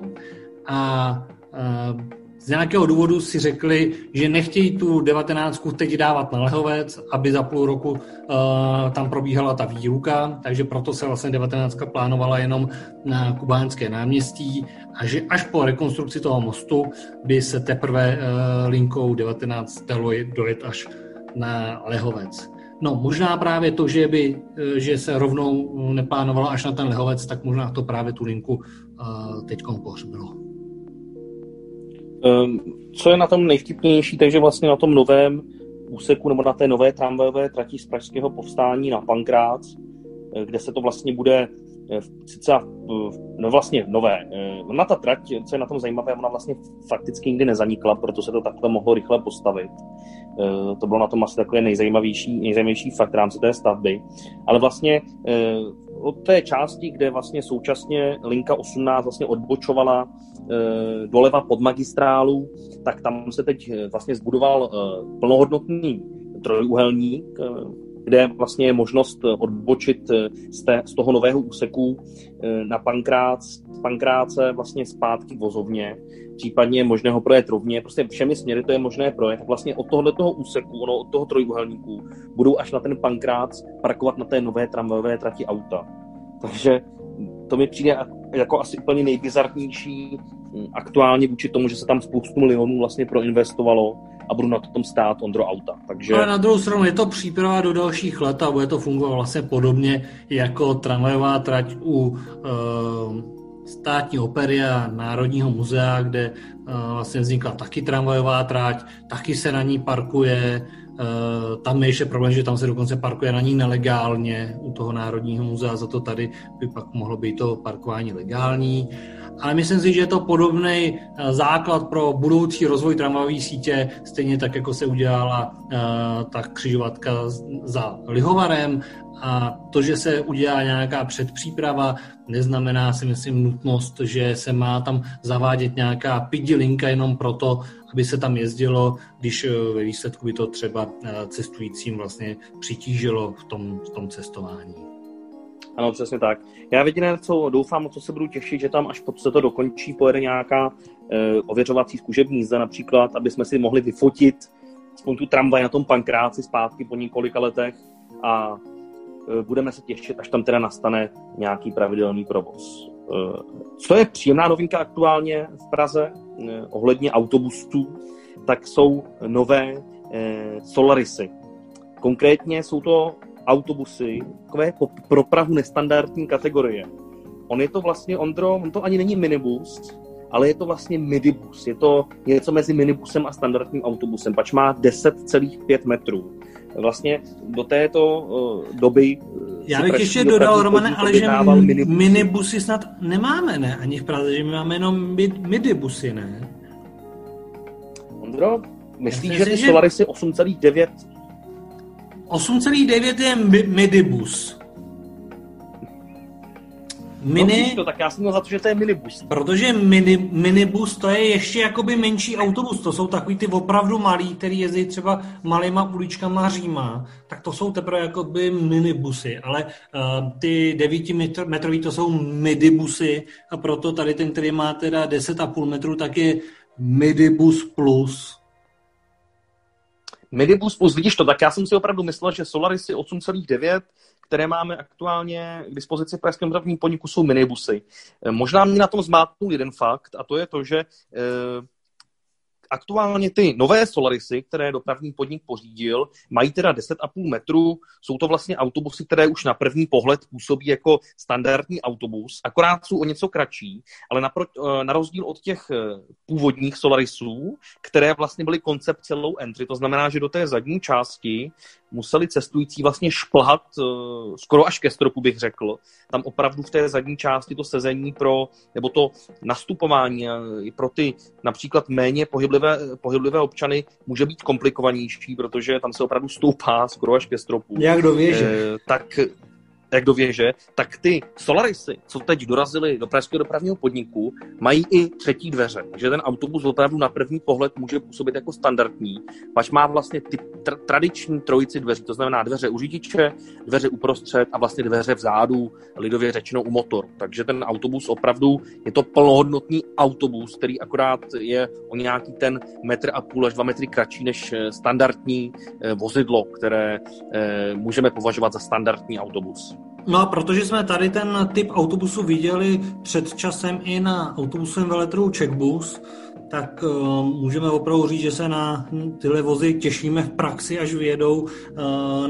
A e, z nějakého důvodu si řekli, že nechtějí tu devatenáctku teď dávat na Lehovec, aby za půl roku uh, tam probíhala ta výruka, takže proto se vlastně devatenáctka plánovala jenom na Kubánské náměstí a že až po rekonstrukci toho mostu by se teprve uh, linkou devatenáct dalo dojet až na Lehovec. No možná právě to, že, by, že se rovnou neplánovalo až na ten Lehovec, tak možná to právě tu linku uh, teďkom pohřbilo. Co je na tom nejvtipnější, takže vlastně na tom novém úseku nebo na té nové tramvajové trati z Pražského povstání na Pankrác, kde se to vlastně bude sice no vlastně nové. Na ta trať, co je na tom zajímavé, ona vlastně fakticky nikdy nezanikla, proto se to takhle mohlo rychle postavit. To bylo na tom asi takové nejzajímavější, nejzajímavější fakt v rámci té stavby. Ale vlastně od té části, kde vlastně současně linka osmnáct vlastně odbočovala e, doleva pod magistrálu, tak tam se teď vlastně zbudoval e, plnohodnotný trojúhelník, e, kde vlastně je možnost odbočit z, té, z toho nového úseku e, na Pankrác, Pankráce vlastně zpátky k vozovně, případně je možné ho projet rovně, prostě všemi směry to je možné projet. Vlastně od tohoto úseku, ono, od toho trojúhelníku, budou až na ten Pankrác parkovat na té nové tramvajové trati auta. Takže to mi přijde jako asi úplně nejbizarnější aktuálně vůči tomu, že se tam spoustu milionů vlastně proinvestovalo a budou na tom stát Ondro auta. Takže... Ale na druhou stranu je to příprava do dalších let a bude to fungovat vlastně podobně jako tramvajová trať u... Uh... státní opery a Národního muzea, kde uh, vlastně vznikla taky tramvajová trať, taky se na ní parkuje, uh, tam je ještě problém, že tam se dokonce parkuje na ní nelegálně u toho Národního muzea, za to tady by pak mohlo být to parkování legální. Ale myslím si, že je to podobný základ pro budoucí rozvoj tramvajové sítě, stejně tak, jako se udělala uh, ta křižovatka za Lihovarem. A to, že se udělá nějaká předpříprava, neznamená si myslím nutnost, že se má tam zavádět nějaká pidilinka jenom proto, aby se tam jezdilo, když ve výsledku by to třeba cestujícím vlastně přitížilo v tom, v tom cestování. Ano, přesně tak. Já jediné, co doufám, co se budu těšit, že tam až pod se to dokončí, pojede nějaká e, ověřovací zkušební jízda například, aby jsme si mohli vyfotit aspoň tu tramvaj na tom Pankráci zpátky po několika letech a budeme se těšit, až tam teda nastane nějaký pravidelný provoz. Co je příjemná novinka aktuálně v Praze ohledně autobusů, tak jsou nové Solarisy. Konkrétně jsou to autobusy takové pro Prahu nestandardní kategorie. On je to vlastně, Ondro, on to ani není minibus, ale je to vlastně midibus. Je to něco mezi minibusem a standardním autobusem, pač má deset celá pět metrů. Vlastně do této doby... Já bych ještě dodal, Romane, ale že minibusy. minibusy snad nemáme, ne? Ani v Praze, že my máme jenom midibusy, ne? Ondro, myslíš, myslím, že ty že... Solarisy osm celá devět... osm celá devět je midibus. Mini, no, to, tak já jsem měl za to, že to je minibus. Protože mini, minibus to je ještě jakoby menší autobus, to jsou takový ty opravdu malý, který jezdí třeba malýma uličkama Říma, tak to jsou teprve jakoby minibusy, ale uh, ty devítimetrový to jsou midibusy a proto tady ten, který má teda deset celá pět metrů, tak je midibus plus. Midibus plus, vidíš to, tak já jsem si opravdu myslel, že Solarisy osm celá devět, které máme aktuálně k dispozici v pražském dopravním podniku, jsou minibusy. Možná mě na tom zmátnul jeden fakt, a to je to, že aktuálně ty nové Solarisy, které dopravní podnik pořídil, mají teda deset a půl metru. Jsou to vlastně autobusy, které už na první pohled působí jako standardní autobus, akorát jsou o něco kratší, ale napro, na rozdíl od těch původních Solarisů, které vlastně byly koncept celou entry, to znamená, že do té zadní části museli cestující vlastně šplhat skoro až ke stropu, bych řekl. Tam opravdu v té zadní části to sezení pro, nebo to nastupování pro ty například méně pohyblivé, pohyblivé občany může být komplikovanější, protože tam se opravdu stoupá skoro až ke stropu. Jak do věže. E, tak, jak do věže. Tak ty Solarisy, co teď dorazily do pražského dopravního podniku, mají i třetí dveře. Takže ten autobus opravdu na první pohled může působit jako standardní, pač má vlastně ty tra- tradiční trojici dveří, to znamená dveře u řidiče, dveře uprostřed a vlastně dveře vzadu, lidově řečeno u motoru. Takže ten autobus opravdu je to plnohodnotný autobus, který akorát je o nějaký ten metr a půl až dva metry kratší než standardní vozidlo, které můžeme považovat za standardní autobus. No a protože jsme tady ten typ autobusu viděli před časem i na autobusovém veletrhu Czechbus, tak uh, můžeme opravdu říct, že se na tyhle vozy těšíme v praxi, až vyjedou uh,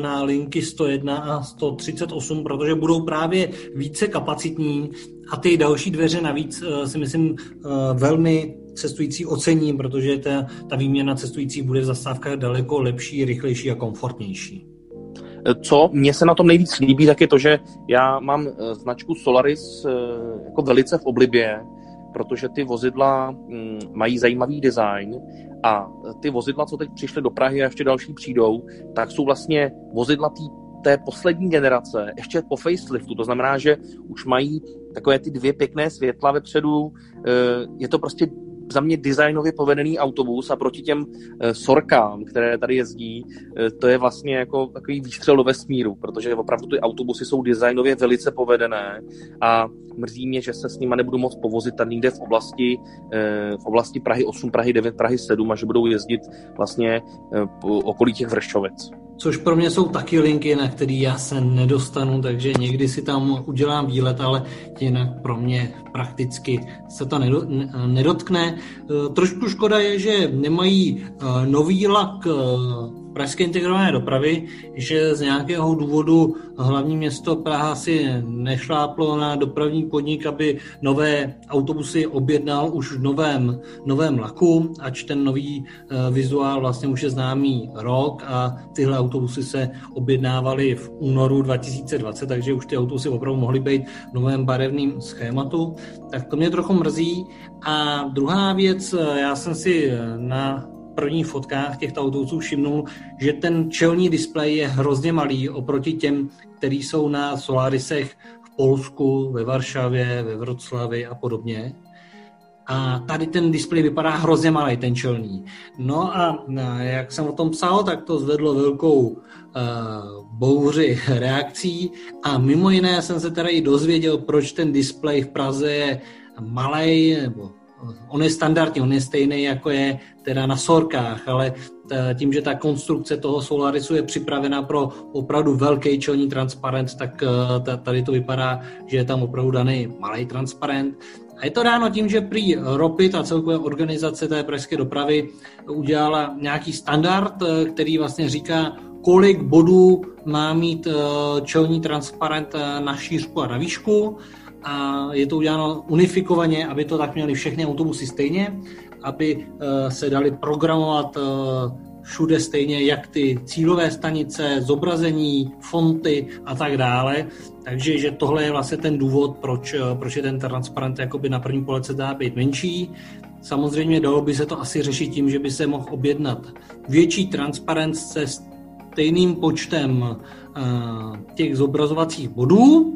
na linky sto jedna a sto třicet osm, protože budou právě více kapacitní a ty další dveře navíc uh, si myslím uh, velmi cestující ocení, protože ta, ta výměna cestujících bude v zastávkách daleko lepší, rychlejší a komfortnější. Co mně se na tom nejvíc líbí, tak je to, že já mám značku Solaris jako velice v oblibě, protože ty vozidla mají zajímavý design a ty vozidla, co teď přišly do Prahy a ještě další přijdou, tak jsou vlastně vozidla tý, té poslední generace, ještě po faceliftu, to znamená, že už mají takové ty dvě pěkné světla vepředu, je to prostě za mě designově povedený autobus a proti těm sorkám, které tady jezdí, to je vlastně jako takový výstřel do vesmíru, protože opravdu ty autobusy jsou designově velice povedené a mrzí mě, že se s nimi nebudu moc povozit tady někde v oblasti, v oblasti Prahy osm, Prahy devět, Prahy sedm a že budou jezdit vlastně okolí těch Vršovic. Což pro mě jsou taky linky, na který já se nedostanu, takže někdy si tam udělám výlet, ale jinak pro mě prakticky se to nedotkne. Trošku škoda je, že nemají nový lak pražské integrované dopravy, že z nějakého důvodu hlavní město Praha si nešláplo na dopravní podnik, aby nové autobusy objednal už v novém, novém laku, ač ten nový vizuál vlastně už je známý rok a tyhle autobusy se objednávaly v únoru dva tisíce dvacet, takže už ty autobusy opravdu mohly být v novém barevném schématu. Tak to mě trochu mrzí. A druhá věc, já jsem si na prvních fotkách těchto autobusů všimnul, že ten čelní displej je hrozně malý oproti těm, který jsou na Solarisech v Polsku, ve Varšavě, ve Vroclavi a podobně. A tady ten displej vypadá hrozně malý, ten čelní. No a jak jsem o tom psal, tak to zvedlo velkou uh, bouři reakcí a mimo jiné jsem se teda i dozvěděl, proč ten displej v Praze je malej, nebo on je standardní, on je stejný, jako je teda na sorkách, ale tím, že ta konstrukce toho Solarisu je připravena pro opravdu velký čelní transparent, tak tady to vypadá, že je tam opravdu daný malý transparent. A je to dáno tím, že prý R O P I T a celková organizace té pražské dopravy udělala nějaký standard, který vlastně říká, kolik bodů má mít čelní transparent na šířku a na výšku. A je to uděláno unifikovaně, aby to tak měly všechny autobusy stejně, aby se dali programovat všude stejně, jak ty cílové stanice, zobrazení, fonty a tak dále. Takže že tohle je vlastně ten důvod, proč, proč je ten transparent jakoby na první pohled se dá být menší. Samozřejmě dalo by se to asi řešit tím, že by se mohl objednat větší transparent se stejným počtem těch zobrazovacích bodů,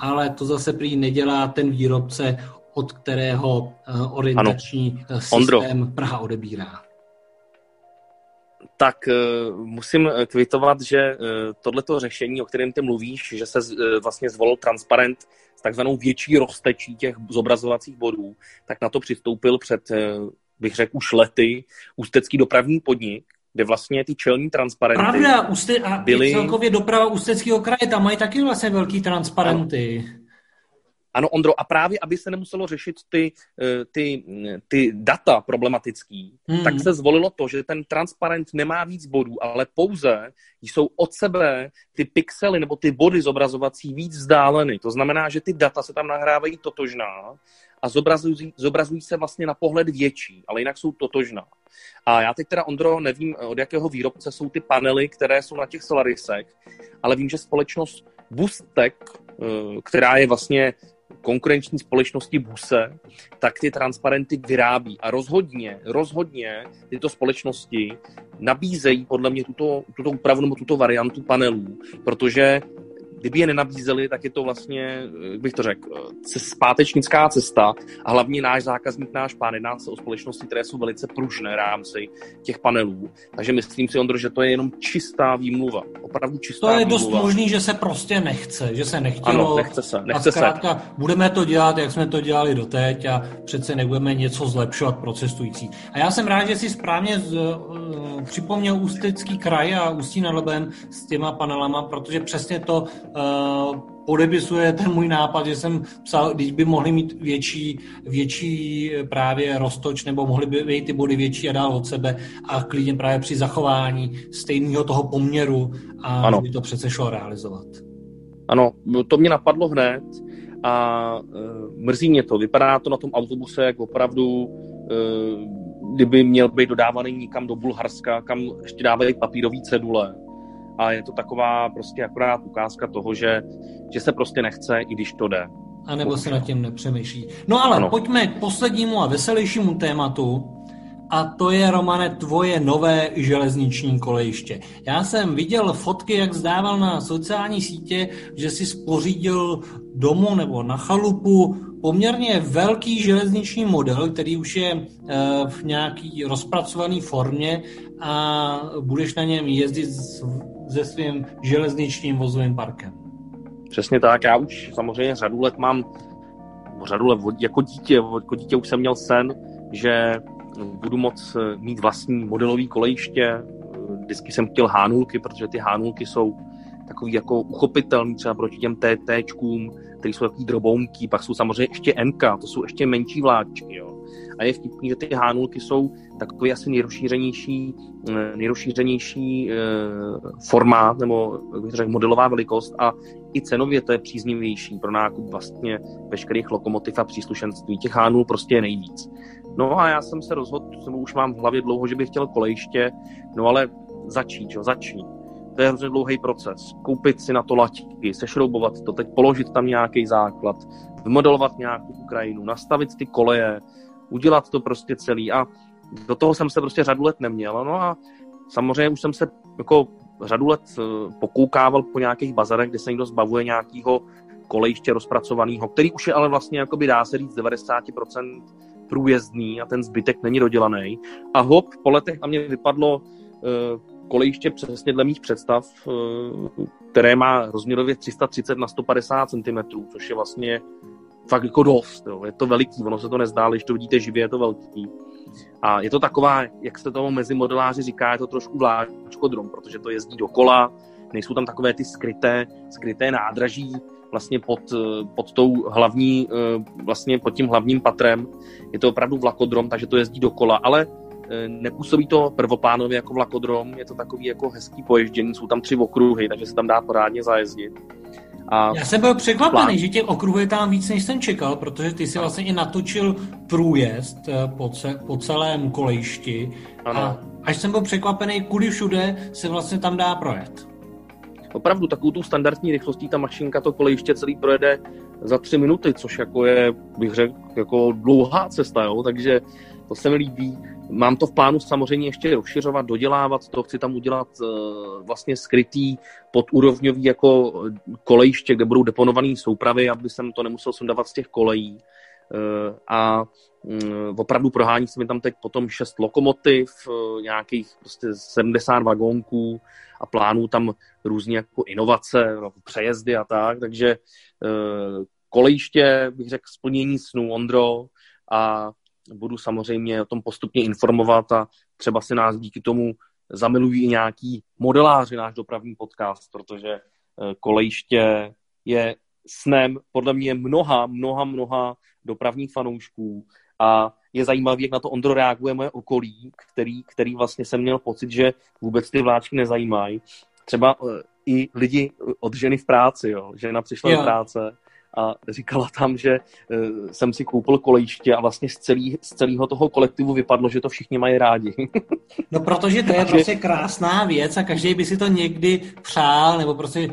ale to zase prý nedělá ten výrobce, od kterého orientační ano. systém Ondro. Praha odebírá. Tak musím kvitovat, že tohleto řešení, o kterém ty mluvíš, že se vlastně zvolil transparent s takzvanou větší roztečí těch zobrazovacích bodů, tak na to přistoupil před, bych řekl, už lety ústecký dopravní podnik, kde vlastně ty čelní transparenty Pravda, uste- a byly... celkově doprava Ústeckého kraje, tam mají taky vlastně velký transparenty. Ano. Ano, Ondro, a právě, aby se nemuselo řešit ty, ty, ty data problematický, hmm. tak se zvolilo to, že ten transparent nemá víc bodů, ale pouze jsou od sebe ty pixely nebo ty body zobrazovací víc vzdáleny. To znamená, že ty data se tam nahrávají totožná a zobrazují, zobrazují se vlastně na pohled větší, ale jinak jsou totožná. A já teď teda, Ondro, nevím, od jakého výrobce jsou ty panely, které jsou na těch Solarisech, ale vím, že společnost Bustek, která je vlastně konkurenční společnosti Buse, tak ty transparenty vyrábí. A rozhodně, rozhodně tyto společnosti nabízejí podle mě tuto, tuto úpravu nebo tuto variantu panelů, protože kdyby je nenabízeli, tak je to vlastně, jak bych to řekl, zpátečnická cesta a hlavně náš zákazník, náš pán, jedná se o společnosti, které jsou velice pružné rámci těch panelů. Takže myslím si, Ondro, že to je jenom čistá výmluva. Opravdu čistá výmluva. To je výmluva. Dost možný, že se prostě nechce, že se nechtělo. Ano, nechce se, nechce a zkrátka, se. Budeme to dělat, jak jsme to dělali doteď a přece nebudeme něco zlepšovat pro cestující. A já jsem rád, že si správně z, uh, připomněl Ústecký kraj a Ústí nad Labem s těma panelama, protože přesně to podepisuje ten můj nápad, že jsem psal, když by mohli mít větší, větší právě roztoč, nebo mohly by být ty body větší a dál od sebe a klidně právě při zachování stejného toho poměru a by to přece šlo realizovat. Ano, to mě napadlo hned a e, mrzí mě to. Vypadá to na tom autobuse, jak opravdu e, kdyby měl být dodávaný někam do Bulharska, kam ještě dávají papírové cedule. A je to taková prostě akorát ukázka toho, že, že se prostě nechce, i když to jde. A nebo se nad tím nepřemýšlí. No ale ano. Pojďme k poslednímu a veselějšímu tématu. A to je, Romane, tvoje nové železniční kolejiště. Já jsem viděl fotky, jak zdával na sociální sítě, že jsi pořídil domu nebo na chalupu poměrně velký železniční model, který už je v nějaký rozpracované formě a budeš na něm jezdit se svým železničním vozovým parkem. Přesně tak, já už samozřejmě řadu let mám, řadu let jako dítě, jako dítě už jsem měl sen, že budu moct mít vlastní modelový kolejiště. Vždycky jsem chtěl hánulky, protože ty hánulky jsou takový jako uchopitelný třeba proti těm TTčkům, který jsou takový drobounký, pak jsou samozřejmě ještě N K, to jsou ještě menší vláčky, jo. A je vtipný, že ty hánulky jsou takový asi nejrozšířenější, nejrozšířenější formát nebo řekl, modelová velikost a i cenově to je příznivější pro nákup vlastně veškerých lokomotiv a příslušenství. Těch hánů prostě je nejvíc. No a já jsem se rozhodl, nebo už mám v hlavě dlouho, že bych chtěl kolejiště, no ale začít, jo, začít. To je hrozně dlouhý proces. Koupit si na to laťky, sešroubovat to, teď položit tam nějaký základ, vymodelovat nějakou krajinu, nastavit ty koleje, udělat to prostě celý a do toho jsem se prostě řadu let neměl. No a samozřejmě už jsem se jako řadu let pokoukával po nějakých bazarech, kde se někdo zbavuje nějakého kolejiště rozpracovaného, který už je ale vlastně, jakoby dá se říct, devadesát procent průjezdný a ten zbytek není dodělaný. A hop, po letech na mě vypadlo kolejiště přesně dle mých představ, které má rozměrově tři sta třicet na sto padesát centimetrů, což je vlastně fakt jako dost, jo. Je to veliký, ono se to nezdá, ale když to vidíte živě, je to velký. A je to taková, jak se tomu mezi modeláři říká, je to trošku vláčkodrom, protože to jezdí dokola, nejsou tam takové ty skryté, skryté nádraží vlastně pod, pod tou hlavní, vlastně pod tím hlavním patrem. Je to opravdu vlakodrom, takže to jezdí dokola, ale nepůsobí to prvoplánově jako vlakodrom, je to takový jako hezký poježdění, jsou tam tři okruhy, takže se tam dá porádně zajezdit. A já jsem byl překvapený, plán. Že těch okruhů je tam víc, než jsem čekal, protože ty si vlastně i natočil průjezd po, ce, po celém kolejišti. Ano. A až jsem byl překvapený, kudy všude se vlastně tam dá projet. Opravdu, takovou tu standardní rychlostí ta mašinka to kolejiště celý projede za tři minuty, což jako je, bych řekl, jako dlouhá cesta, jo? Takže to se mi líbí. Mám to v plánu samozřejmě ještě rozšiřovat, dodělávat to, chci tam udělat uh, vlastně skrytý podúrovňový jako kolejiště, kde budou deponované soupravy, aby jsem to nemusel sundávat z těch kolejí. Uh, a um, opravdu prohání se mi tam teď potom šest lokomotiv, uh, nějakých prostě sedmdesát vagónků a plánu tam různé jako inovace, no, přejezdy a tak, takže uh, kolejiště, bych řekl, splnění snů, Ondro, a budu samozřejmě o tom postupně informovat a třeba se nás díky tomu zamilují i nějaký modeláři náš dopravní podcast, protože kolejiště je snem podle mě mnoha, mnoha, mnoha dopravních fanoušků a je zajímavý, jak na to Ondro reaguje moje okolí, který, který vlastně jsem měl pocit, že vůbec ty vláčky nezajímají. Třeba i lidi od ženy v práci, jo. Žena přišla do práce a říkala tam, že jsem si koupil kolejiště a vlastně z, celý, z celého toho kolektivu vypadlo, že to všichni mají rádi. No protože to je prostě krásná věc a každý by si to někdy přál, nebo prostě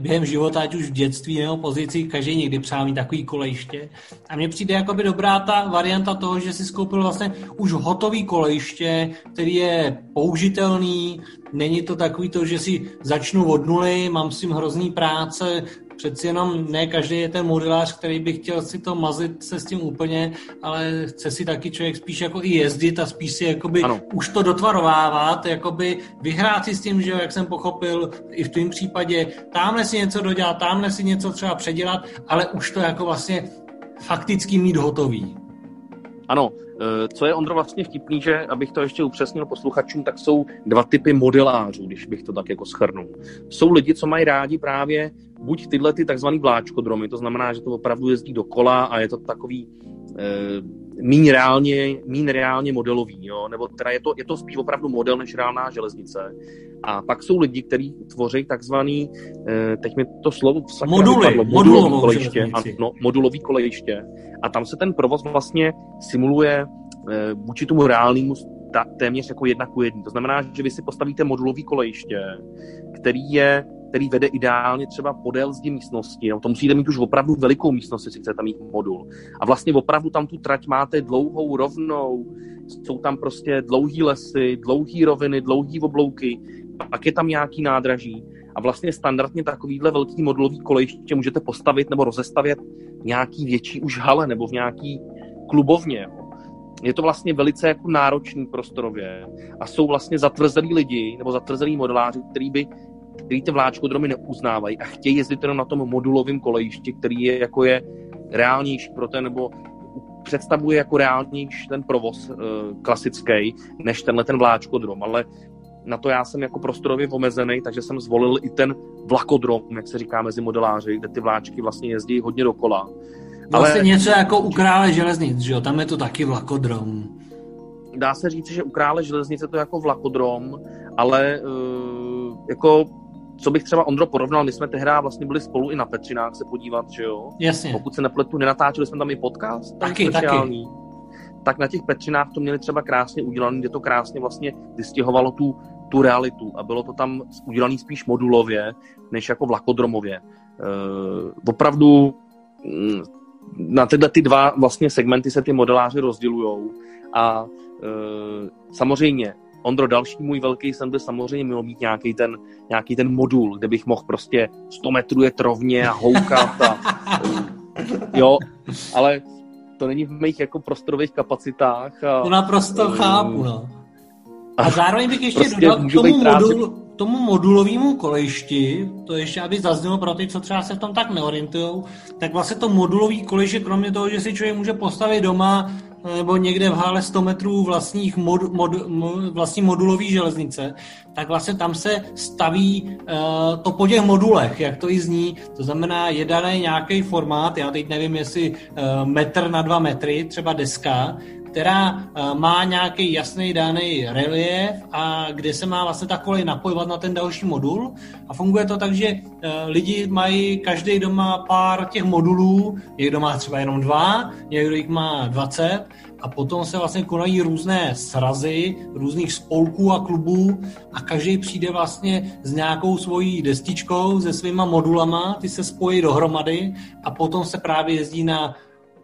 během života, ať už v dětství nebo pozici, každý někdy přál mít takový kolejiště. A mně přijde jakoby dobrá ta varianta toho, že si koupil vlastně už hotový kolejiště, který je použitelný, není to takový to, že si začnu od nuly, mám s tím hrozný práce, přeci jenom ne každý je ten modelář, který by chtěl si to mazlit se s tím úplně, ale chce si taky člověk spíš jako i jezdit a spíš si jakoby ano. už to dotvarovávat, jakoby vyhrát si s tím, že jak jsem pochopil i v tom případě, tamhle si něco dodělat, tamhle si něco třeba předělat, ale už to jako vlastně fakticky mít hotový. Ano, co je, Ondro, vlastně vtipný, že abych to ještě upřesnil posluchačům, tak jsou dva typy modelářů, když bych to tak jako shrnul. Jsou lidi, co mají rádi právě buď tyhle ty takzvaný vláčkodromy, to znamená, že to opravdu jezdí dokola a je to takový e, míň reálně, míň reálně modelový, jo? Nebo teda je to, je to spíš opravdu model než reálná železnice. A pak jsou lidi, kteří tvoří takzvaný, e, teď mi to slovo sakra vypadlo, modulový kolejiště, ano, modulový kolejiště. A tam se ten provoz vlastně simuluje e, vůči tomu reálnému ta, téměř jako jedna ku jedný. To znamená, že vy si postavíte modulový kolejiště, který je který vede ideálně třeba podél zdi místnosti. No, to musíte mít už opravdu velikou místnost, jestli chcete mít modul. A vlastně opravdu tam tu trať máte dlouhou, rovnou, jsou tam prostě dlouhý lesy, dlouhý roviny, dlouhý oblouky, pak je tam nějaký nádraží. A vlastně standardně takovýhle velký modulový kolejiště můžete postavit nebo rozestavět nějaký větší už hale nebo v nějaký klubovně. Je to vlastně velice jako náročný prostorově a jsou vlastně zatvrzelí lidi nebo zatvrzelí modeláři, který by který ty vláčkodromy neuznávají a chtějí jezdit jenom na tom modulovém kolejišti, který je, jako je reálnější pro ten, nebo představuje jako reálnější ten provoz e, klasický, než tenhle ten vláčkodrom, ale na to já jsem jako prostorově omezený, takže jsem zvolil i ten vlakodrom, jak se říká mezi modeláři, kde ty vláčky vlastně jezdí hodně dokola. Vlastně ale... něco jako u Krále železnic, že jo? Tam je to taky vlakodrom. Dá se říct, že u Krále železnice to je jako vlakodrom, ale e, jako... Co bych třeba, Ondro, porovnal, my jsme tehdy vlastně byli spolu i na Petřinách se podívat, že jo? Jasně. Pokud se nepletu, nenatáčeli jsme tam i podcast. Taky, speciální. taky. Tak na těch Petřinách to měli třeba krásně udělané, kde to krásně vlastně vystihovalo tu, tu realitu a bylo to tam udělané spíš modulově, než jako vlakodromově. E, opravdu na tyhle ty dva vlastně segmenty se ty modeláři rozdělujou a e, samozřejmě Ondro, další můj velký sen by samozřejmě měl mít nějaký ten, nějaký ten modul, kde bych mohl prostě sto metrů jet rovně a houkat a... Jo, ale to není v mých jako prostorových kapacitách. A, to naprosto um, chápu, no. A zároveň bych ještě prostě dodal k tomu modulu... tomu modulovému kolejišti, to ještě, aby zaznělo pro ty, co třeba se v tom tak neorientujou, tak vlastně to modulový kolejiště, kromě toho, že si člověk může postavit doma nebo někde v hále sto metrů vlastních mod, mod, mod, vlastní modulový železnice, tak vlastně tam se staví uh, to po těch modulech, jak to i zní, to znamená je daný nějaký formát, já teď nevím, jestli uh, metr na dva metry, třeba deska, která má nějaký jasný daný relief a kde se má vlastně ta kolej napojovat na ten další modul a funguje to tak, že lidi mají každý doma pár těch modulů, někdo má třeba jenom dva, někdo jich má dvacet a potom se vlastně konají různé srazy různých spolků a klubů a každý přijde vlastně s nějakou svojí destičkou, se svýma modulama, ty se spojí dohromady a potom se právě jezdí na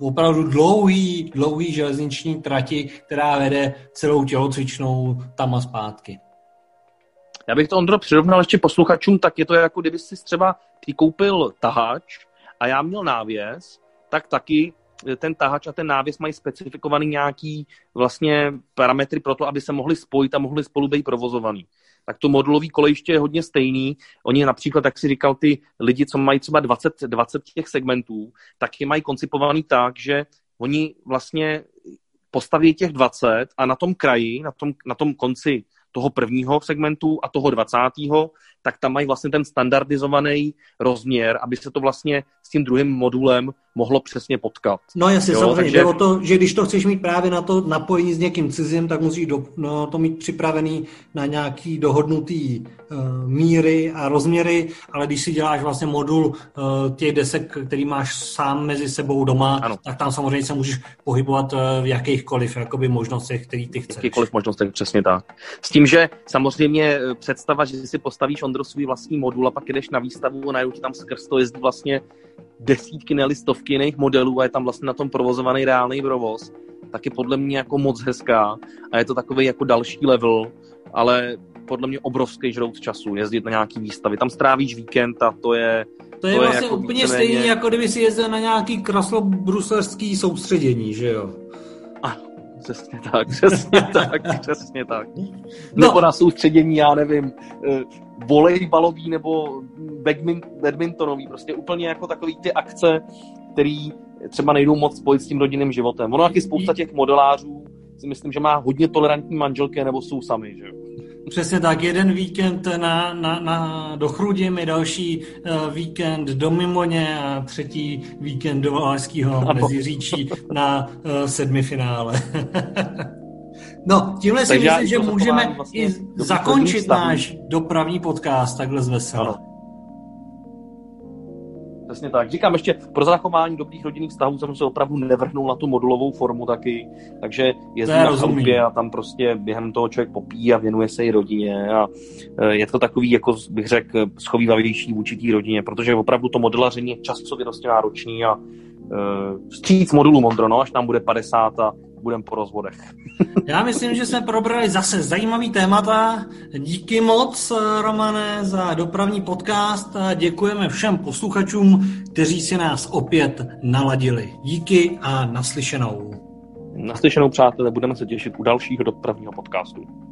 opravdu dlouhý, dlouhý železniční trati, která vede celou tělocvičnou tam a zpátky. Já bych to, Ondro, přirovnal ještě posluchačům, tak je to jako, kdyby jsi třeba ty koupil tahač a já měl návěs, tak taky ten tahač a ten návěs mají specifikovaný nějaký vlastně parametry pro to, aby se mohli spojit a mohli spolu být provozovaný. Tak to modulový kolejiště je hodně stejný. Oni například, jak si říkal, ty lidi, co mají třeba dvacet, dvacet těch segmentů, tak je mají koncipovaný tak, že oni vlastně postaví těch dvacet a na tom kraji, na tom, na tom konci toho prvního segmentu a toho dvacátého tak tam mají vlastně ten standardizovaný rozměr, aby se to vlastně s tím druhým modulem mohlo přesně potkat. No jasně, jo, samozřejmě. Takže... Jde o to, že když to chceš mít právě na to napojení s někým cizím, tak musíš do, no, to mít připravený na nějaký dohodnutý uh, míry a rozměry, ale když si děláš vlastně modul uh, těch desek, který máš sám mezi sebou doma, ano. tak tam samozřejmě se můžeš pohybovat uh, v jakýchkoliv jakoby, možnostech, který ty chceš. V jakýchkoliv možnostech, přesně tak. S tím, že samozřejmě představa, že si postavíš Ondro svůj vlastní modul a pak jdeš na výstavu a najdou ti tam skrz to jezdí vlastně desítky, ne listovky jiných modelů a je tam vlastně na tom provozovaný reálný provoz, tak je podle mě jako moc hezká a je to takový jako další level, ale podle mě obrovský žrout času jezdit na nějaký výstavy. Tam strávíš víkend a to je... To je to vlastně je jako úplně stejný, jako kdyby si jezdil na nějaký kraslobruselský soustředění, že jo? A, přesně tak, přesně tak, přesně tak. No. Nebo na soustředění, já nevím, volejbalový nebo badmintonový, prostě úplně jako takový ty akce, který třeba nejdou moc spojit s tím rodinným životem. Ono taky spousta těch modelářů si myslím, že má hodně tolerantní manželky nebo jsou sami, že jo? Přesně tak, jeden víkend na, na, na, do Chrudimi, další uh, víkend do Mimoně a třetí víkend do Valašského Meziříčí na uh, sedmifinále. No, tímhle si myslím, že můžeme vlastně i zakončit náš dopravní podcast takhle zvesela. Přesně tak. Říkám ještě, pro zachování dobrých rodinných vztahů jsem se opravdu nevrhnul na tu modulovou formu taky, takže jezdí na chalupě a tam prostě během toho člověk popíjí a věnuje se i rodině a je to takový, jako bych řekl, schovývavější vůči té rodině, protože opravdu to modelaření je časově dost náročný a vstříc modulu Mondro, no, až nám bude padesát a budeme po rozvodech. Já myslím, že jsme probrali zase zajímavý témata. Díky moc, Romane, za dopravní podcast a děkujeme všem posluchačům, kteří si nás opět naladili. Díky a naslyšenou. Naslyšenou, přátelé, budeme se těšit u dalšího dopravního podcastu.